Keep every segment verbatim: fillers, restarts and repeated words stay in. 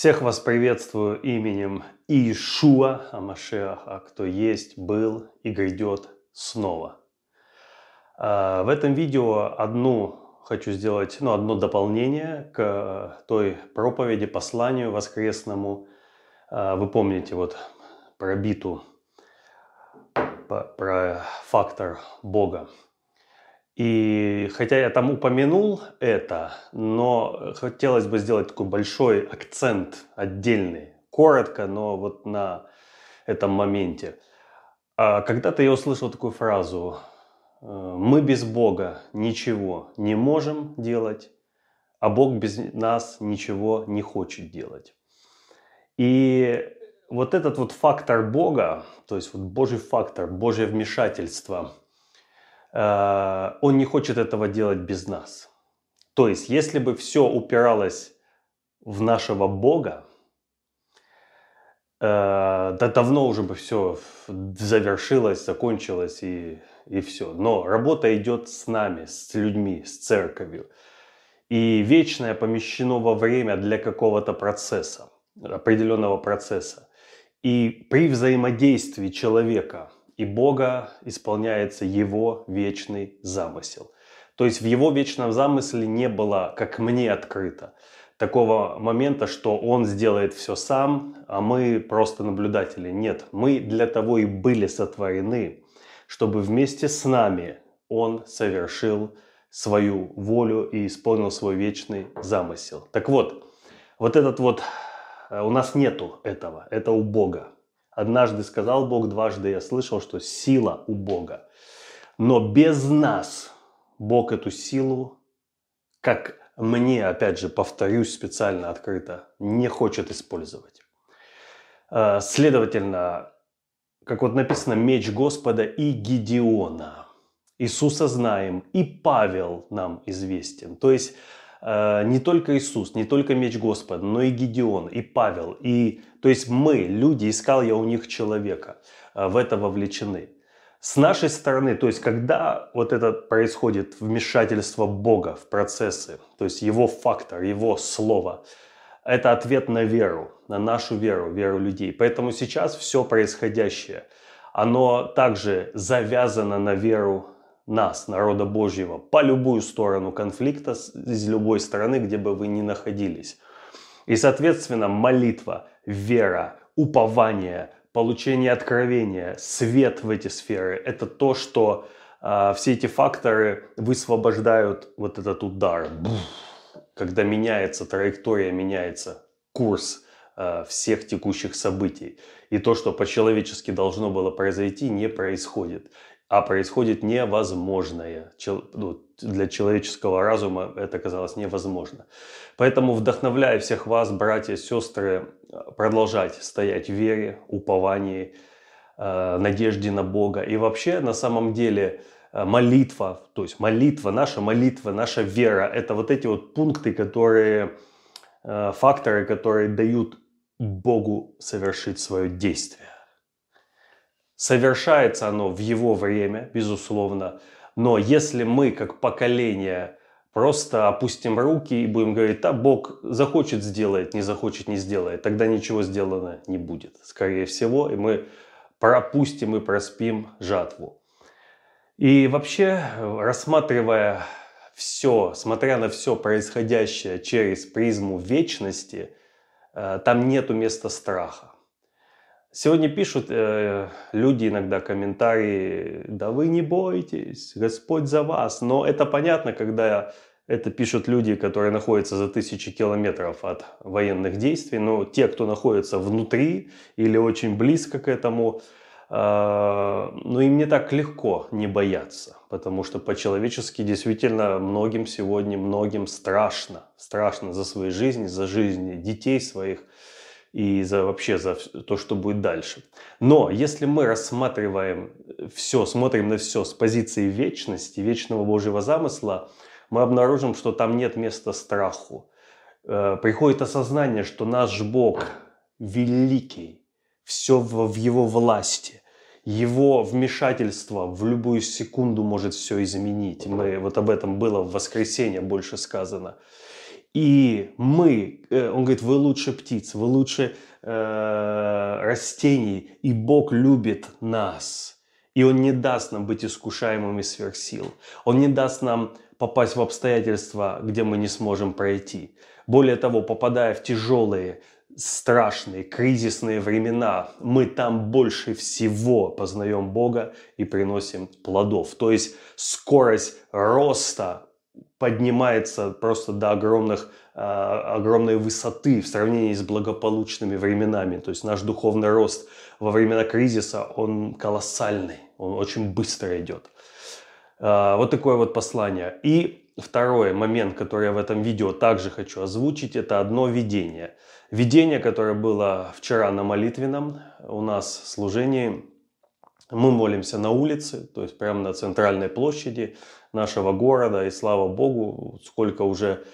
Всех вас приветствую именем Иешуа, Амаше, а кто есть, был и грядет снова. В этом видео одну хочу сделать, ну, одно дополнение к той проповеди, посланию воскресному. Вы помните вот про биту, про фактор Бога. И хотя я там упомянул это, но хотелось бы сделать такой большой акцент отдельный, коротко, но вот на этом моменте. Когда-то я услышал такую фразу: мы без Бога ничего не можем делать, а Бог без нас ничего не хочет делать. И вот этот вот фактор Бога, то есть вот Божий фактор, Божье вмешательство, Он не хочет этого делать без нас. То есть, если бы все упиралось в нашего Бога, да давно уже бы все завершилось, закончилось и, и все. Но работа идет с нами, с людьми, с церковью. И вечное помещено во время для какого-то процесса, определенного процесса. И при взаимодействии человека и Бога исполняется его вечный замысел. То есть в его вечном замысле не было, как мне открыто, такого момента, что он сделает все сам, а мы просто наблюдатели. Нет, мы для того и были сотворены, чтобы вместе с нами он совершил свою волю и исполнил свой вечный замысел. Так вот, вот этот вот, у нас нету этого, это у Бога. Однажды сказал Бог, дважды я слышал, что сила у Бога. Но без нас Бог эту силу, как мне, опять же, повторюсь специально открыто, не хочет использовать. Следовательно, как вот написано, меч Господа и Гедеона. Иисуса знаем, и Павел нам известен. То есть не только Иисус, не только меч Господа, но и Гедеон, и Павел. И, то есть мы, люди, искал я у них человека, в это вовлечены. С нашей стороны, то есть когда вот это происходит вмешательство Бога в процессы, то есть его фактор, его слово, это ответ на веру, на нашу веру, веру людей. Поэтому сейчас все происходящее, оно также завязано на веру нас, народа Божьего, по любую сторону конфликта, из любой стороны, где бы вы ни находились. И, соответственно, молитва, вера, упование, получение откровения, свет в эти сферы – это то, что э, все эти факторы высвобождают вот этот удар. Бух, когда меняется траектория, меняется курс э, всех текущих событий. И то, что по-человечески должно было произойти, не происходит. А происходит невозможное. Для человеческого разума это оказалось невозможно. Поэтому вдохновляю всех вас, братья, сестры, продолжать стоять в вере, уповании, надежде на Бога. И вообще, на самом деле, молитва, то есть молитва, наша молитва, наша вера, это вот эти вот пункты, которые, факторы, которые дают Богу совершить свое действие. Совершается оно в его время, безусловно. Но если мы, как поколение, просто опустим руки и будем говорить, а Бог захочет сделает, не захочет не сделает, тогда ничего сделано не будет, скорее всего. И мы пропустим и проспим жатву. И вообще, рассматривая все, смотря на все происходящее через призму вечности, там нету места страха. Сегодня пишут э, люди иногда комментарии: да вы не бойтесь, Господь за вас. Но это понятно, когда это пишут люди, которые находятся за тысячи километров от военных действий. Но те, кто находится внутри или очень близко к этому, э, ну им не так легко не бояться. Потому что по-человечески действительно многим сегодня, многим страшно. Страшно за свои жизни, за жизни детей своих. И за, вообще за то, что будет дальше. Но если мы рассматриваем все, смотрим на все с позиции вечности, вечного Божьего замысла, мы обнаружим, что там нет места страху. Э, приходит осознание, что наш Бог великий, все в, в его власти. Его вмешательство в любую секунду может все изменить. Мы, вот об этом было в воскресенье больше сказано. И мы, он говорит, вы лучше птиц, вы лучше э, растений, и Бог любит нас. И Он не даст нам быть искушаемыми сверх сил. Он не даст нам попасть в обстоятельства, где мы не сможем пройти. Более того, попадая в тяжелые, страшные, кризисные времена, мы там больше всего познаем Бога и приносим плодов. То есть скорость роста поднимается просто до огромных, э, огромной высоты в сравнении с благополучными временами. То есть наш духовный рост во времена кризиса, он колоссальный, он очень быстро идет. Э, вот такое вот послание. И второй момент, который я в этом видео также хочу озвучить, это одно видение. Видение, которое было вчера на молитвенном у нас служении. Мы молимся на улице, то есть прямо на центральной площади нашего города. И слава Богу, сколько уже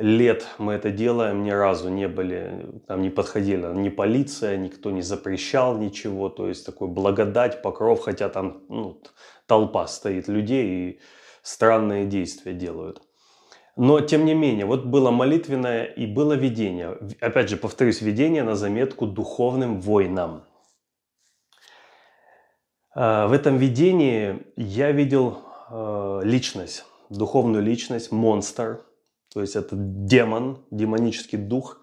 лет мы это делаем, ни разу не были, там не подходили ни полиция, никто не запрещал ничего. То есть такой благодать, покров, хотя там ну, толпа стоит людей и странные действия делают. Но тем не менее, вот было молитвенное и было видение. Опять же, повторюсь, видение на заметку духовным воинам. В этом видении я видел личность, духовную личность, монстр, то есть это демон, демонический дух.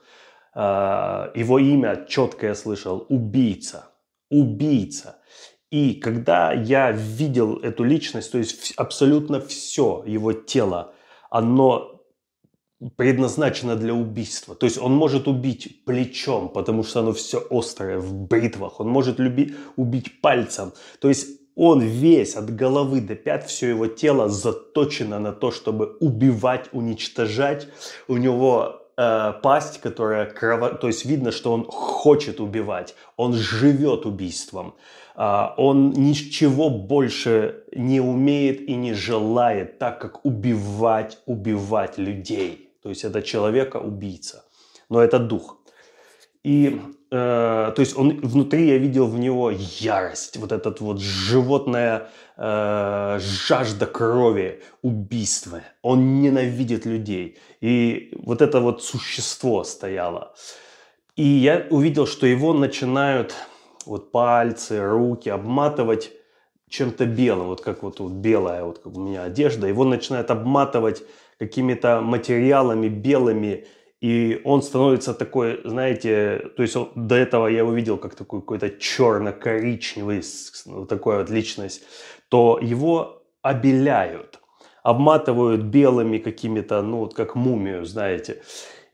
Его имя четко я слышал – убийца, убийца. И когда я видел эту личность, то есть абсолютно все его тело, оно предназначено для убийства. То есть он может убить плечом, потому что оно все острое в бритвах. Он может люби- убить пальцем. То есть он весь, от головы до пят, все его тело заточено на то, чтобы убивать, уничтожать. У него э, пасть, которая кровавая. То есть видно, что он хочет убивать. Он живет убийством. Э, он ничего больше не умеет и не желает, так как убивать, убивать людей. То есть это человека-убийца, но это дух. И, э, то есть он, внутри я видел в него ярость, вот этот вот животная э, жажда крови, убийства. Он ненавидит людей. И вот это вот существо стояло. И я увидел, что его начинают вот пальцы, руки обматывать чем-то белым. Вот как вот, вот белая вот как у меня одежда. Его начинают обматывать какими-то материалами белыми, и он становится такой, знаете, то есть он, до этого я его видел как такой какой-то черно-коричневый, вот такая вот личность, то его обеляют, обматывают белыми какими-то, ну вот как мумию, знаете,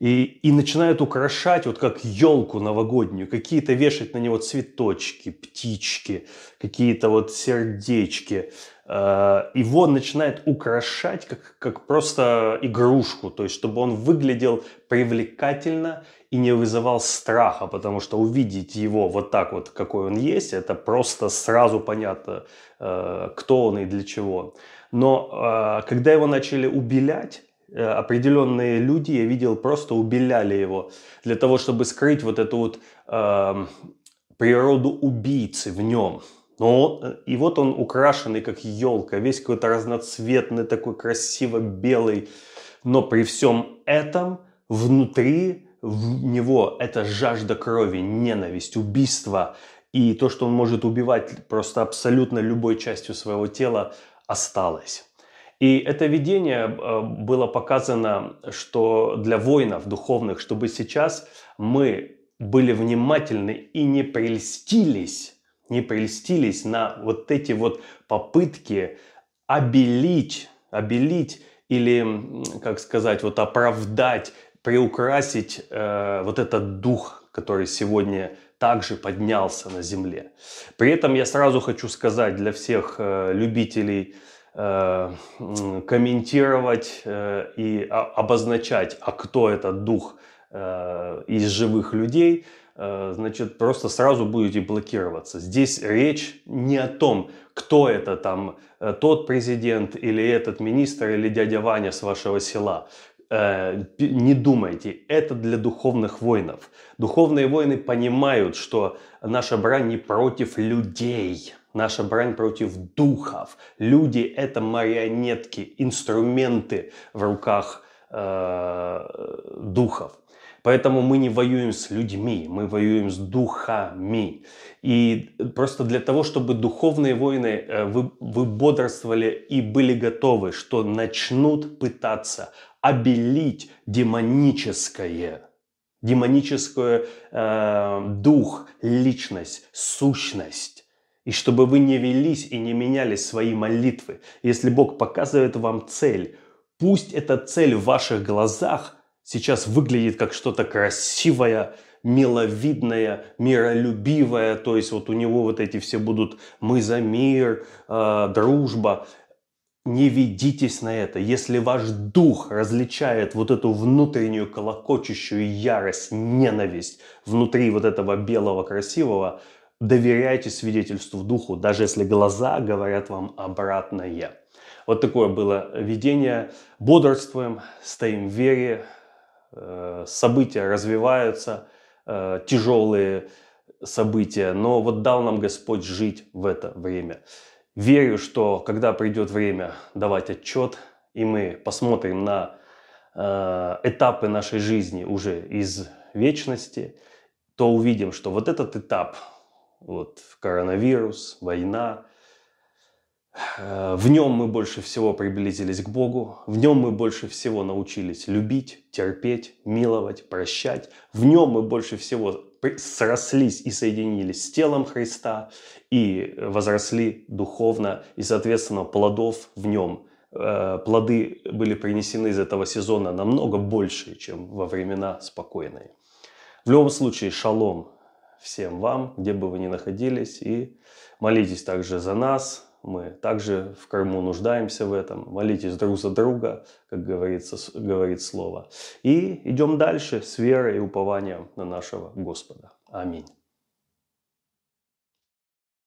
и, и начинают украшать, вот как елку новогоднюю, какие-то вешать на него цветочки, птички, какие-то вот сердечки. Его начинает украшать как, как просто игрушку, то есть чтобы он выглядел привлекательно и не вызывал страха, потому что увидеть его вот так вот, какой он есть, это просто сразу понятно, кто он и для чего. Но когда его начали убелять, определенные люди, я видел, просто убеляли его для того, чтобы скрыть вот эту вот природу убийцы в нем. Но, и вот он украшенный, как елка, весь какой-то разноцветный, такой красиво белый. Но при всем этом внутри в него эта жажда крови, ненависть, убийство. И то, что он может убивать просто абсолютно любой частью своего тела, осталось. И это видение было показано, что для воинов духовных, чтобы сейчас мы были внимательны и не прельстились. не прельстились на вот эти вот попытки обелить, обелить или, как сказать, вот оправдать, приукрасить э, вот этот дух, который сегодня также поднялся на земле. При этом я сразу хочу сказать для всех э, любителей э, комментировать э, и обозначать, а кто этот дух э, из живых людей, значит, просто сразу будете блокироваться. Здесь речь не о том, кто это там, тот президент или этот министр или дядя Ваня с вашего села. Не думайте, это для духовных воинов. Духовные воины понимают, что наша брань не против людей, наша брань против духов. Люди — это марионетки, инструменты в руках э, духов. Поэтому мы не воюем с людьми, мы воюем с духами. И просто для того, чтобы духовные войны вы, вы бодрствовали и были готовы, что начнут пытаться обелить демоническое, демоническое э, дух, личность, сущность. И чтобы вы не велись и не меняли свои молитвы. Если Бог показывает вам цель, пусть эта цель в ваших глазах сейчас выглядит как что-то красивое, миловидное, миролюбивое. То есть вот у него вот эти все будут «мы за мир», э, «дружба». Не ведитесь на это. Если ваш дух различает вот эту внутреннюю колокочущую ярость, ненависть внутри вот этого белого красивого, доверяйте свидетельству духу, даже если глаза говорят вам обратное. Вот такое было видение. Бодрствуем, стоим в вере. События развиваются, тяжелые события, но вот дал нам Господь жить в это время. Верю, что когда придет время давать отчет, и мы посмотрим на этапы нашей жизни уже из вечности, то увидим, что вот этот этап, вот коронавирус, война, в нем мы больше всего приблизились к Богу, в нем мы больше всего научились любить, терпеть, миловать, прощать, в нем мы больше всего срослись и соединились с телом Христа и возросли духовно, и, соответственно, плодов в нем, плоды были принесены из этого сезона намного больше, чем во времена спокойные. В любом случае, шалом всем вам, где бы вы ни находились, и молитесь также за нас. Мы также в Крыму нуждаемся в этом. Молитесь друг за друга, как говорится, говорит слово. И идем дальше с верой и упованием на нашего Господа. Аминь.